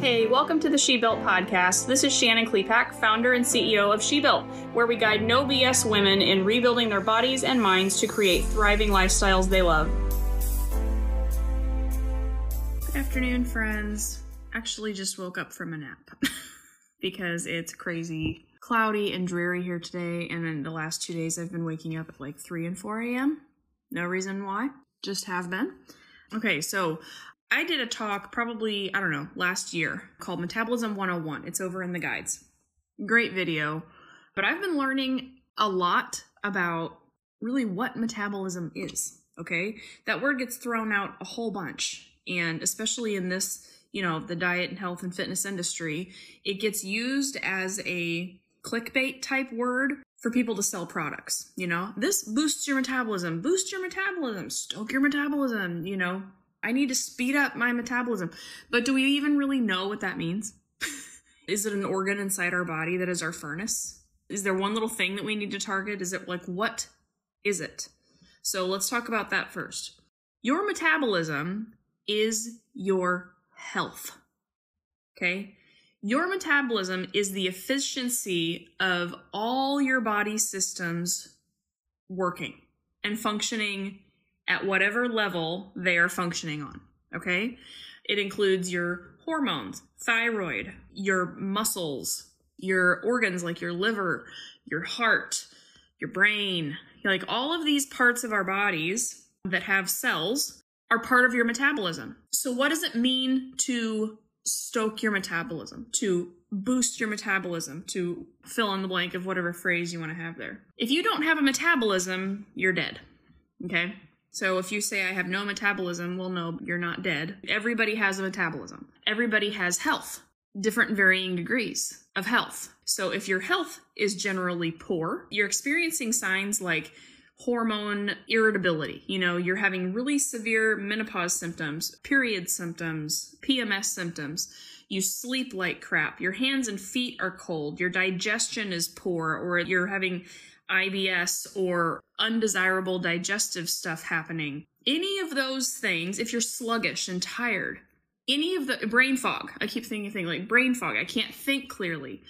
Hey, welcome to the She Built podcast. This is Shannon Klepac, founder and CEO of She Built, where we guide no BS women in rebuilding their bodies and minds to create thriving lifestyles they love. Good afternoon, friends. Actually just woke up from a nap because it's crazy cloudy and dreary here today, and in the last 2 days I've been waking up at like 3 and 4 a.m. No reason why, just have been. Okay, so I did a talk probably, I don't know, last year called Metabolism 101. It's over in the guides. Great video. But I've been learning a lot about really what metabolism is, okay? That word gets thrown out a whole bunch. And especially in this, you know, the diet and health and fitness industry, it gets used as a clickbait type word for people to sell products, you know? This boosts your metabolism, stoke your metabolism, you know? I need to speed up my metabolism. But do we even really know what that means? Is it an organ inside our body that is our furnace? Is there one little thing that we need to target? Is it like, what is it? So let's talk about that first. Your metabolism is your health, okay? Your metabolism is the efficiency of all your body systems working and functioning at whatever level they are functioning on, okay? It includes your hormones, thyroid, your muscles, your organs like your liver, your heart, your brain. Like all of these parts of our bodies that have cells are part of your metabolism. So what does it mean to stoke your metabolism, to boost your metabolism, to fill in the blank of whatever phrase you want to have there? If you don't have a metabolism, you're dead, okay? So if you say, I have no metabolism, well, no, you're not dead. Everybody has a metabolism. Everybody has health, different varying degrees of health. So if your health is generally poor, you're experiencing signs like hormone irritability. You know, you're having really severe menopause symptoms, period symptoms, PMS symptoms. You sleep like crap. Your hands and feet are cold. Your digestion is poor, or you're having IBS or undesirable digestive stuff happening. Any of those things, if you're sluggish and tired, any of the brain fog, I keep thinking like brain fog, I can't think clearly.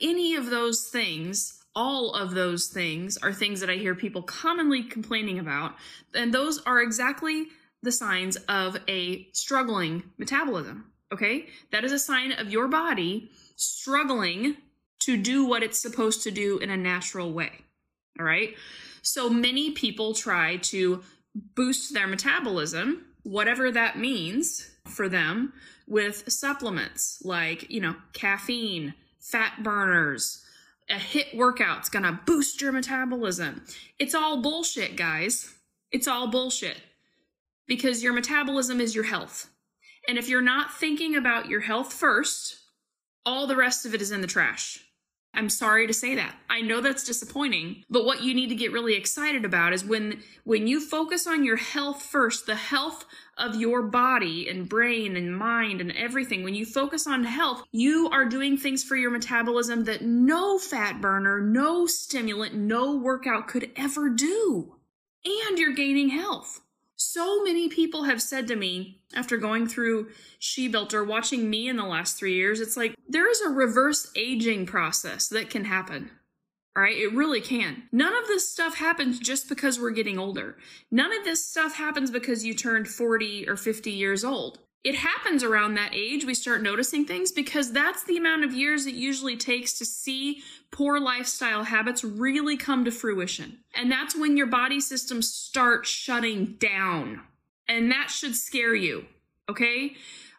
Any of those things, all of those things are things that I hear people commonly complaining about. And those are exactly the signs of a struggling metabolism, okay? That is a sign of your body struggling to do what it's supposed to do in a natural way. All right. So many people try to boost their metabolism, whatever that means for them, with supplements like, you know, caffeine, fat burners. A HIIT workout's going to boost your metabolism. It's all bullshit, guys. It's all bullshit, because your metabolism is your health. And if you're not thinking about your health first, all the rest of it is in the trash. I'm sorry to say that. I know that's disappointing, but what you need to get really excited about is when you focus on your health first, the health of your body and brain and mind and everything, when you focus on health, you are doing things for your metabolism that no fat burner, no stimulant, no workout could ever do. And you're gaining health. So many people have said to me after going through She Built or watching me in the last 3 years, it's like, there is a reverse aging process that can happen, all right? It really can. None of this stuff happens just because we're getting older. None of this stuff happens because you turned 40 or 50 years old. It happens around that age. We start noticing things because that's the amount of years it usually takes to see poor lifestyle habits really come to fruition. And that's when your body systems start shutting down. And that should scare you, okay?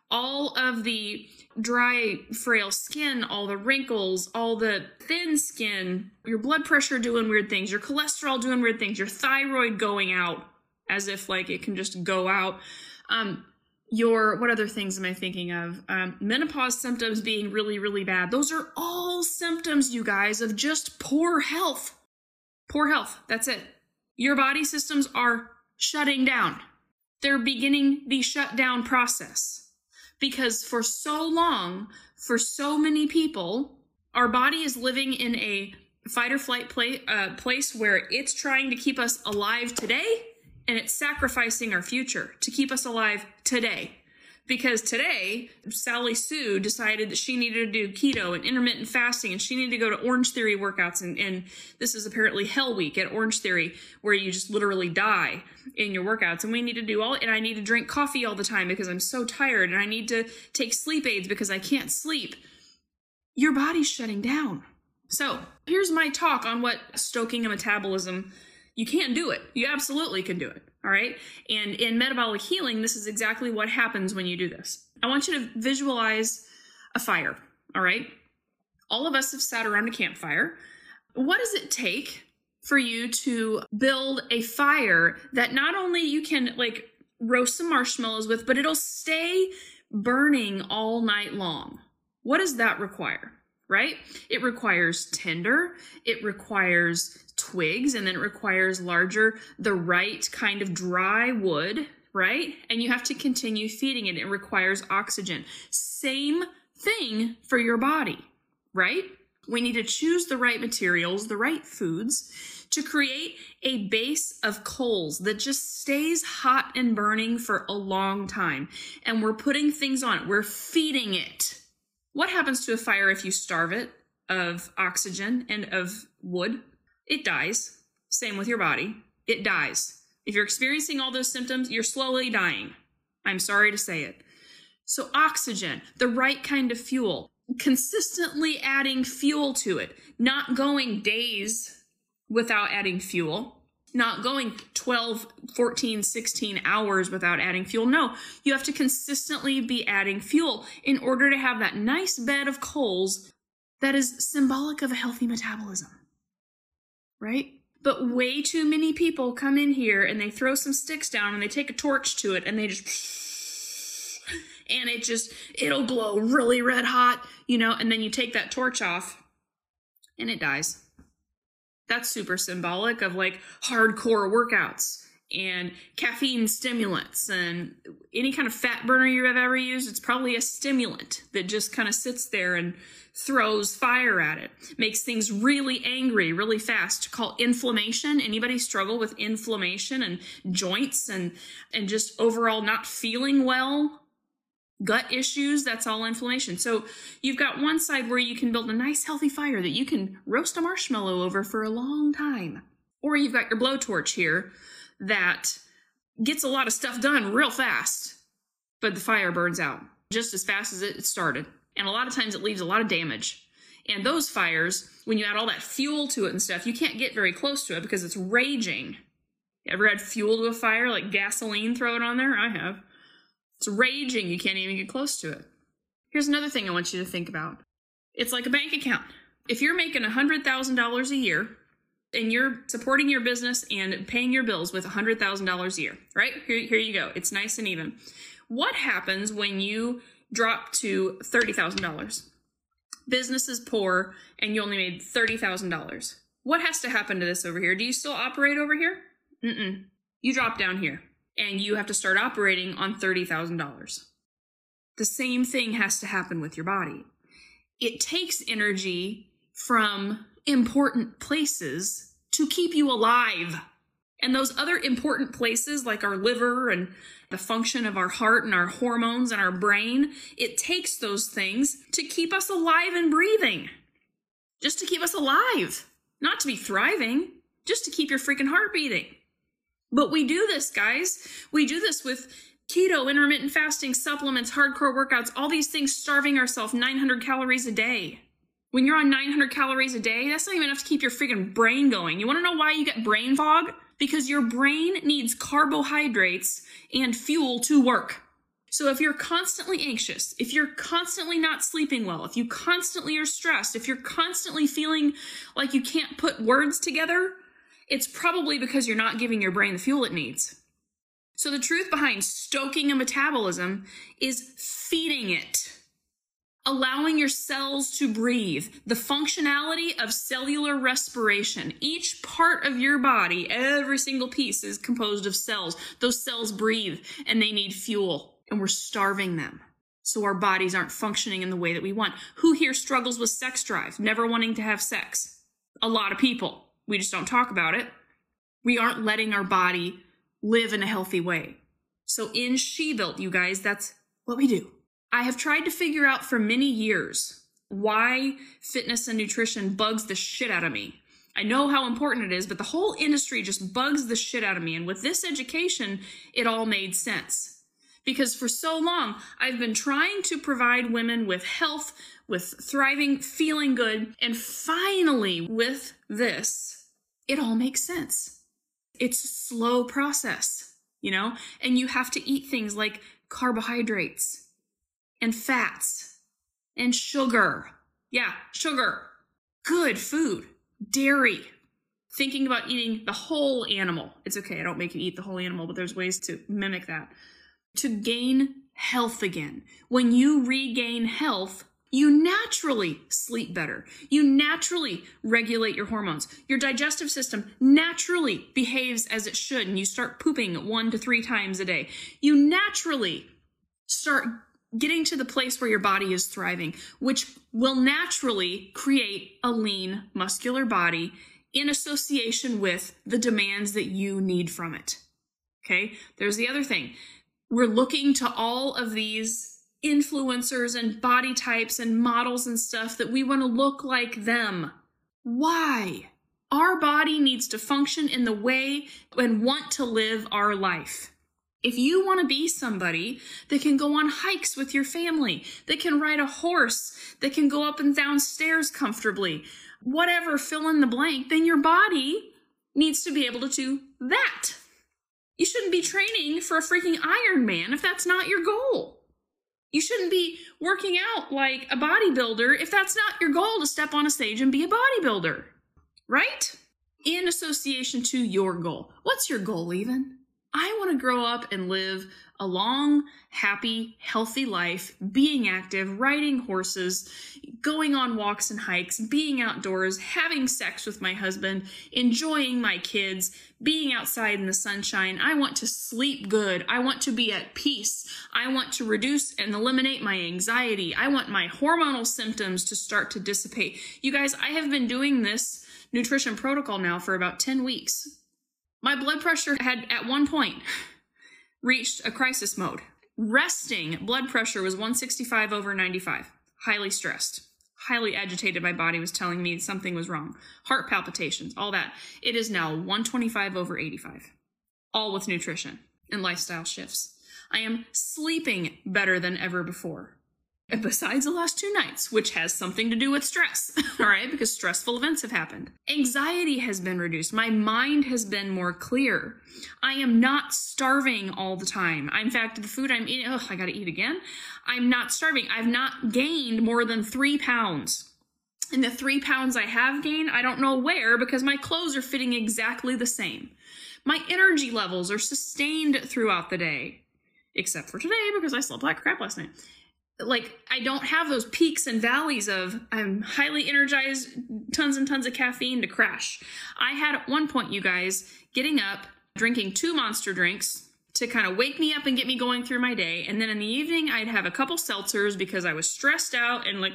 All of the dry, frail skin, all the wrinkles, all the thin skin, your blood pressure doing weird things, your cholesterol doing weird things, your thyroid going out as if like it can just go out. What other things am I thinking of? Menopause symptoms being really, really bad. Those are all symptoms, you guys, of just poor health. Poor health, that's it. Your body systems are shutting down. They're beginning the shutdown process. Because for so long, for so many people, our body is living in a fight or flight place where it's trying to keep us alive today, and it's sacrificing our future to keep us alive today. Because today, Sally Sue decided that she needed to do keto and intermittent fasting, and she needed to go to Orange Theory workouts. And this is apparently hell week at Orange Theory, where you just literally die in your workouts. And we need to do all, and I need to drink coffee all the time because I'm so tired, and I need to take sleep aids because I can't sleep. Your body's shutting down. So here's my talk on what stoking a metabolism, you can do it. You absolutely can do it. All right. And in metabolic healing, this is exactly what happens when you do this. I want you to visualize a fire. All right. All of us have sat around a campfire. What does it take for you to build a fire that not only you can like roast some marshmallows with, but it'll stay burning all night long? What does that require? Right? It requires tinder. It requires twigs, and then it requires larger, the right kind of dry wood, right? And you have to continue feeding it. It requires oxygen. Same thing for your body, right? We need to choose the right materials, the right foods to create a base of coals that just stays hot and burning for a long time. And we're putting things on it. We're feeding it. What happens to a fire if you starve it of oxygen and of wood? It dies. Same with your body. It dies. If you're experiencing all those symptoms, you're slowly dying. I'm sorry to say it. So oxygen, the right kind of fuel, consistently adding fuel to it, not going days without adding fuel, not going 12, 14, 16 hours without adding fuel. No, you have to consistently be adding fuel in order to have that nice bed of coals that is symbolic of a healthy metabolism. Right? But way too many people come in here and they throw some sticks down and they take a torch to it and they just, and it just, it'll glow really red hot, you know, and then you take that torch off and it dies. That's super symbolic of like hardcore workouts and caffeine stimulants and any kind of fat burner you have ever used. It's probably a stimulant that just kind of sits there and throws fire at it, makes things really angry, really fast. Call inflammation. Anybody struggle with inflammation and joints and just overall not feeling well, gut issues? That's all inflammation. So you've got one side where you can build a nice healthy fire that you can roast a marshmallow over for a long time. Or you've got your blowtorch here that gets a lot of stuff done real fast, but the fire burns out just as fast as it started. And a lot of times it leaves a lot of damage. And those fires, when you add all that fuel to it and stuff, you can't get very close to it because it's raging. You ever add fuel to a fire, like gasoline, throw it on there? I have. It's raging. You can't even get close to it. Here's another thing I want you to think about. It's like a bank account. If you're making $100,000 a year and you're supporting your business and paying your bills with $100,000 a year, right? Here you go. It's nice and even. What happens when you drop to $30,000. Business is poor and you only made $30,000. What has to happen to this over here? Do you still operate over here? Mm-mm. You drop down here and you have to start operating on $30,000. The same thing has to happen with your body. It takes energy from important places to keep you alive. And those other important places like our liver and the function of our heart and our hormones and our brain, it takes those things to keep us alive and breathing. Just to keep us alive. Not to be thriving, just to keep your freaking heart beating. But we do this, guys. We do this with keto, intermittent fasting, supplements, hardcore workouts, all these things, starving ourselves 900 calories a day. When you're on 900 calories a day, that's not even enough to keep your freaking brain going. You want to know why you get brain fog? Because your brain needs carbohydrates and fuel to work. So if you're constantly anxious, if you're constantly not sleeping well, if you constantly are stressed, if you're constantly feeling like you can't put words together, it's probably because you're not giving your brain the fuel it needs. So the truth behind stoking a metabolism is feeding it. Allowing your cells to breathe, the functionality of cellular respiration. Each part of your body, every single piece is composed of cells. Those cells breathe and they need fuel and we're starving them. So our bodies aren't functioning in the way that we want. Who here struggles with sex drive, never wanting to have sex? A lot of people. We just don't talk about it. We aren't letting our body live in a healthy way. So in She Built, you guys, that's what we do. I have tried to figure out for many years why fitness and nutrition bugs the shit out of me. I know how important it is, but the whole industry just bugs the shit out of me. And with this education, it all made sense. Because for so long, I've been trying to provide women with health, with thriving, feeling good. And finally, with this, it all makes sense. It's a slow process, you know? And you have to eat things like carbohydrates and fats and sugar. Yeah, sugar. Good food. Dairy. Thinking about eating the whole animal. It's okay, I don't make you eat the whole animal, but there's ways to mimic that. To gain health again. When you regain health, you naturally sleep better. You naturally regulate your hormones. Your digestive system naturally behaves as it should, and you start pooping 1 to 3 times a day. You naturally start getting to the place where your body is thriving, which will naturally create a lean, muscular body in association with the demands that you need from it. Okay, there's the other thing. We're looking to all of these influencers and body types and models and stuff that we want to look like them. Why? Our body needs to function in the way and want to live our life. If you want to be somebody that can go on hikes with your family, that can ride a horse, that can go up and down stairs comfortably, whatever, fill in the blank, then your body needs to be able to do that. You shouldn't be training for a freaking Ironman if that's not your goal. You shouldn't be working out like a bodybuilder if that's not your goal to step on a stage and be a bodybuilder, right? In association to your goal. What's your goal even? I want to grow up and live a long, happy, healthy life, being active, riding horses, going on walks and hikes, being outdoors, having sex with my husband, enjoying my kids, being outside in the sunshine. I want to sleep good. I want to be at peace. I want to reduce and eliminate my anxiety. I want my hormonal symptoms to start to dissipate. You guys, I have been doing this nutrition protocol now for about 10 weeks. My blood pressure had, at one point, reached a crisis mode. Resting blood pressure was 165/95. Highly stressed, highly agitated. My body was telling me something was wrong. Heart palpitations, all that. It is now 125/85. All with nutrition and lifestyle shifts. I am sleeping better than ever before. And besides the last 2 nights, which has something to do with stress, all right, because stressful events have happened. Anxiety has been reduced. My mind has been more clear. I am not starving all the time. In fact, the food I'm eating, I got to eat again. I'm not starving. I've not gained more than 3 pounds. And the 3 pounds I have gained, I don't know where, because my clothes are fitting exactly the same. My energy levels are sustained throughout the day, except for today because I slept like crap last night. Like, I don't have those peaks and valleys of I'm highly energized, tons and tons of caffeine to crash. I had at one point, you guys, getting up, drinking 2 monster drinks to kind of wake me up and get me going through my day. And then in the evening, I'd have a couple seltzers because I was stressed out and like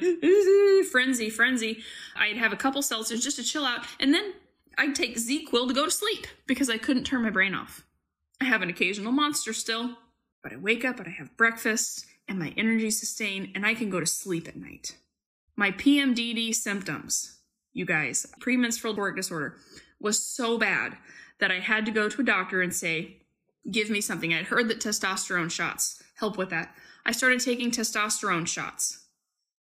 frenzy. I'd have a couple seltzers just to chill out. And then I'd take Z-Quil to go to sleep because I couldn't turn my brain off. I have an occasional monster still, but I wake up and I have breakfast. And my energy sustained, and I can go to sleep at night. My PMDD symptoms, you guys, premenstrual dysphoric disorder, was so bad that I had to go to a doctor and say, give me something. I'd heard that testosterone shots help with that. I started taking testosterone shots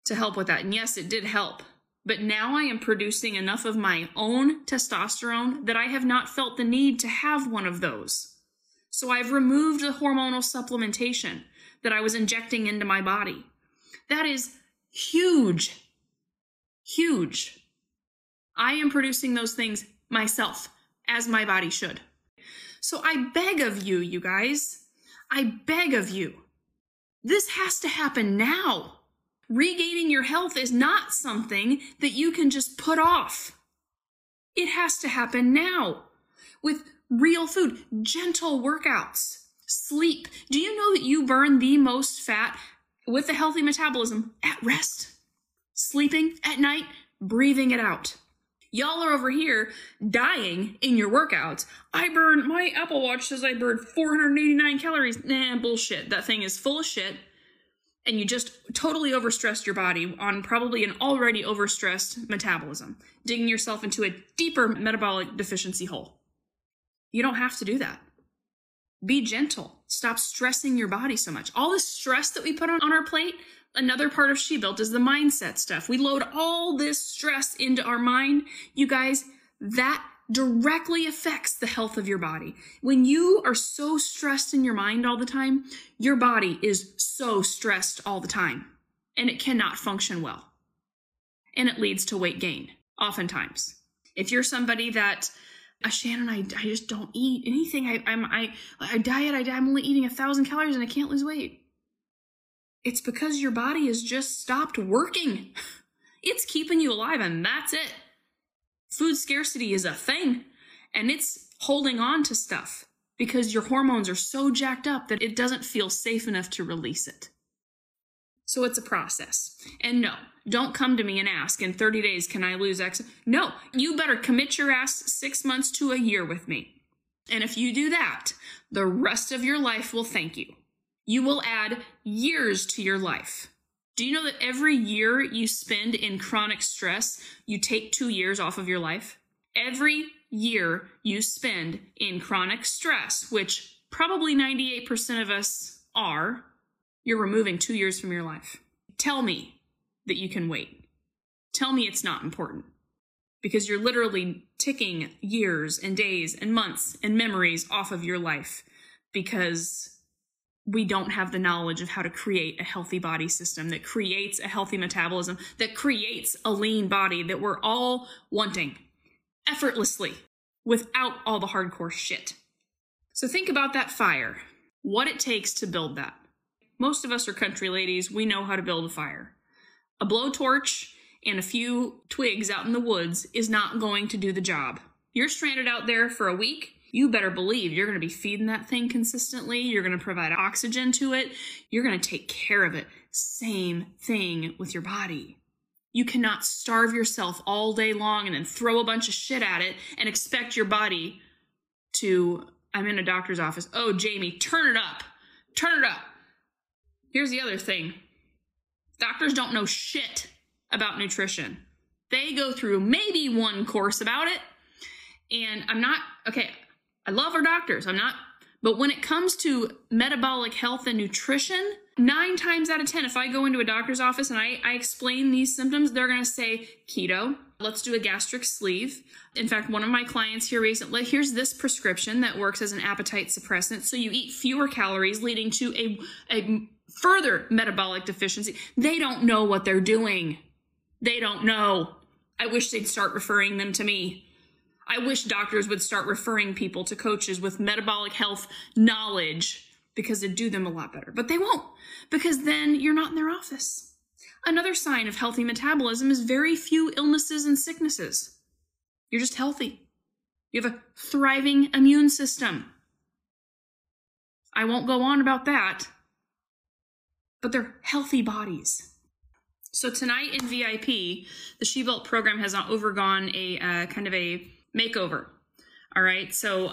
to help with that. And yes, it did help. But now I am producing enough of my own testosterone that I have not felt the need to have one of those. So I've removed the hormonal supplementation that I was injecting into my body. That is huge, huge. I am producing those things myself, as my body should. So I beg of you, you guys, I beg of you, this has to happen now. Regaining your health is not something that you can just put off. It has to happen now with real food, gentle workouts. Sleep. Do you know that you burn the most fat with a healthy metabolism at rest? Sleeping at night, breathing it out. Y'all are over here dying in your workouts. I burn, my Apple Watch says I burned 489 calories. Nah, bullshit. That thing is full of shit. and you just totally overstressed your body on probably an already overstressed metabolism, digging yourself into a deeper metabolic deficiency hole. You don't have to do that. Be gentle. Stop stressing your body so much. All the stress that we put on our plate, another part of She Built is the mindset stuff. We load all this stress into our mind. You guys, that directly affects the health of your body. When you are so stressed in your mind all the time, your body is so stressed all the time, and it cannot function well. And it leads to weight gain, oftentimes. If you're somebody that, Shannon, I just don't eat anything. I'm only eating 1,000 calories and I can't lose weight. It's because your body has just stopped working. It's keeping you alive, and that's it. Food scarcity is a thing, and it's holding on to stuff because your hormones are so jacked up that it doesn't feel safe enough to release it. So it's a process. And no, don't come to me and ask, in 30 days, can I lose X? No, you better commit your ass 6 months to a year with me. And if you do that, the rest of your life will thank you. You will add years to your life. Do you know that every year you spend in chronic stress, you take 2 years off of your life? Every year you spend in chronic stress, which probably 98% of us are, you're removing 2 years from your life. Tell me that you can wait. Tell me it's not important, because you're literally ticking years and days and months and memories off of your life because we don't have the knowledge of how to create a healthy body system that creates a healthy metabolism, that creates a lean body that we're all wanting effortlessly without all the hardcore shit. So think about that fire, what it takes to build that. Most of us are country ladies. We know how to build a fire. A blowtorch and a few twigs out in the woods is not going to do the job. You're stranded out there for a week. You better believe you're going to be feeding that thing consistently. You're going to provide oxygen to it. You're going to take care of it. Same thing with your body. You cannot starve yourself all day long and then throw a bunch of shit at it and expect your body to, I'm in a doctor's office. Oh, Jamie, turn it up. Turn it up. Here's the other thing. Doctors don't know shit about nutrition. They go through maybe one course about it. And I'm not, okay, I love our doctors. I'm not, but when it comes to metabolic health and nutrition, 9 times out of 10, if I go into a doctor's office and I explain these symptoms, they're going to say keto. Let's do a gastric sleeve. In fact, one of my clients here recently, here's this prescription that works as an appetite suppressant. So you eat fewer calories, leading to a further metabolic deficiency. They don't know what they're doing. They don't know. I wish they'd start referring them to me. I wish doctors would start referring people to coaches with metabolic health knowledge, because it'd do them a lot better. But they won't, because then you're not in their office. Another sign of healthy metabolism is very few illnesses and sicknesses. You're just healthy. You have a thriving immune system. I won't go on about that, but they're healthy bodies. So tonight in VIP, the She Built program has undergone a kind of a makeover. All right. So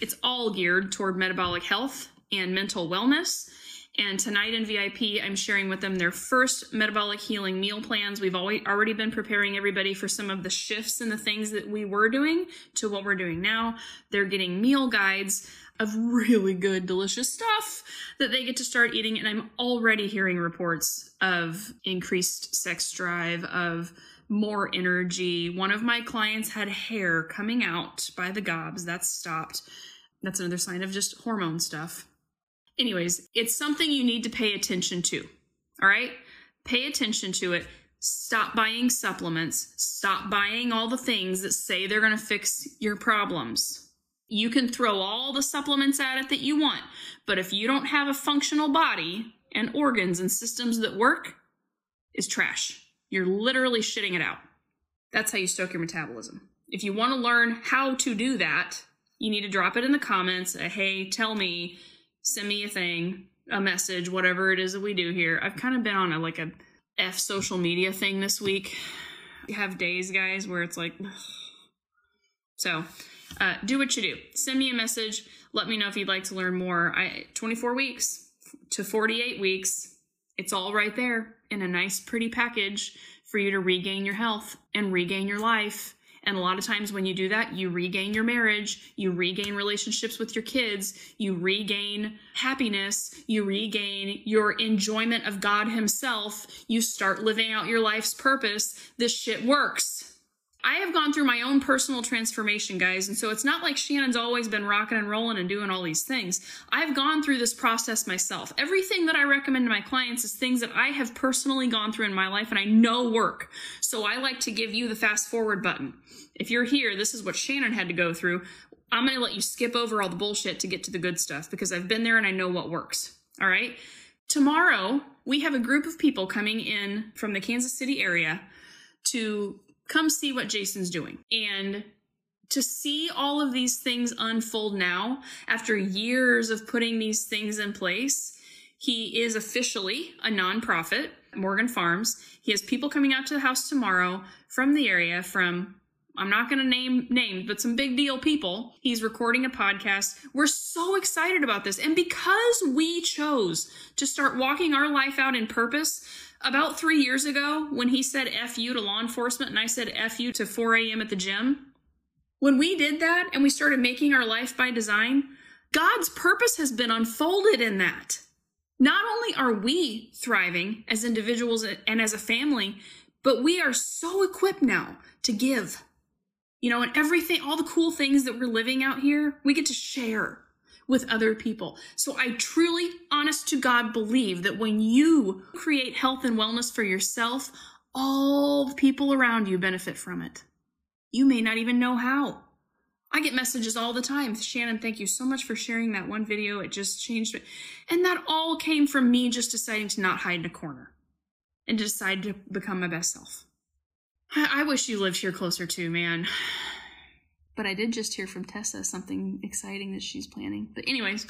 it's all geared toward metabolic health and mental wellness. And tonight in VIP, I'm sharing with them their first metabolic healing meal plans. We've already been preparing everybody for some of the shifts and the things that we were doing to what we're doing now. They're getting meal guides of really good, delicious stuff that they get to start eating. And I'm already hearing reports of increased sex drive, of more energy. One of my clients had hair coming out by the gobs. That's stopped. That's another sign of just hormone stuff. Anyways, it's something you need to pay attention to, all right? Pay attention to it. Stop buying supplements. Stop buying all the things that say they're going to fix your problems. You can throw all the supplements at it that you want, but if you don't have a functional body and organs and systems that work, it's trash. You're literally shitting it out. That's how you stoke your metabolism. If you want to learn how to do that, you need to drop it in the comments. Hey, tell me. Send me a thing, a message, whatever it is that we do here. I've kind of been on a F social media thing this week. We have days, guys, where it's like, ugh. So do what you do. Send me a message. Let me know if you'd like to learn more. 24 weeks to 48 weeks. It's all right there in a nice, pretty package for you to regain your health and regain your life. And a lot of times when you do that, you regain your marriage, you regain relationships with your kids, you regain happiness, you regain your enjoyment of God Himself, you start living out your life's purpose. This shit works. I have gone through my own personal transformation, guys, and so it's not like Shannon's always been rocking and rolling and doing all these things. I've gone through this process myself. Everything that I recommend to my clients is things that I have personally gone through in my life and I know work. So I like to give you the fast forward button. If you're here, this is what Shannon had to go through. I'm going to let you skip over all the bullshit to get to the good stuff because I've been there and I know what works. All right? Tomorrow, we have a group of people coming in from the Kansas City area to come see what Jason's doing. And to see all of these things unfold now, after years of putting these things in place, he is officially a nonprofit, Morgan Farms. He has people coming out to the house tomorrow from the area, from, I'm not going to name names, but some big deal people. He's recording a podcast. We're so excited about this. And because we chose to start walking our life out in purpose, about 3 years ago, when he said F you to law enforcement and I said F you to 4 a.m. at the gym, when we did that and we started making our life by design, God's purpose has been unfolded in that. Not only are we thriving as individuals and as a family, but we are so equipped now to give. You know, and everything, all the cool things that we're living out here, we get to share with other people. So I truly, honest to God, believe that when you create health and wellness for yourself, all the people around you benefit from it. You may not even know how. I get messages all the time. Shannon, thank you so much for sharing that one video. It just changed me. And that all came from me just deciding to not hide in a corner and to decide to become my best self. I wish you lived here closer too, man. But I did just hear from Tessa something exciting that she's planning. But anyways,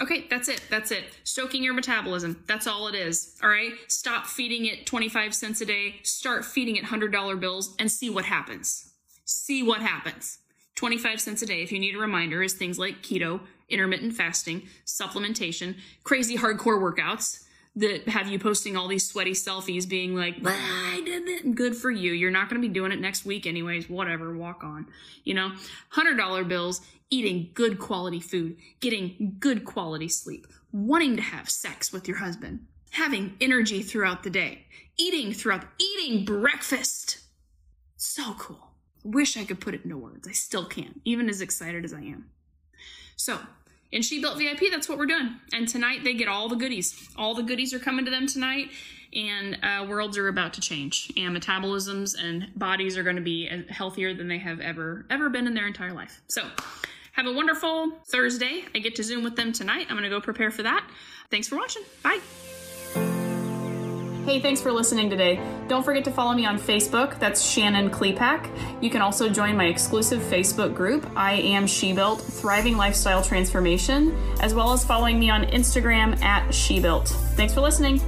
okay, that's it. That's it. Stoking your metabolism. That's all it is. All right. Stop feeding it 25 cents a day. Start feeding it $100 bills and see what happens. See what happens. 25 cents a day, if you need a reminder, is things like keto, intermittent fasting, supplementation, crazy hardcore workouts that have you posting all these sweaty selfies being like, I did it. Good for you. You're not going to be doing it next week anyways. Whatever. Walk on. You know, $100 bills, eating good quality food, getting good quality sleep, wanting to have sex with your husband, having energy throughout the day, eating breakfast. So cool. Wish I could put it into words. I still can't, even as excited as I am. So, and She Built VIP, that's what we're doing. And tonight they get all the goodies. All the goodies are coming to them tonight. And worlds are about to change. And metabolisms and bodies are going to be healthier than they have ever been in their entire life. So have a wonderful Thursday. I get to Zoom with them tonight. I'm going to go prepare for that. Thanks for watching. Bye. Hey, thanks for listening today. Don't forget to follow me on Facebook. That's Shannon Klepac. You can also join my exclusive Facebook group, I Am Shebuilt, Thriving Lifestyle Transformation, as well as following me on Instagram at Shebuilt. Thanks for listening.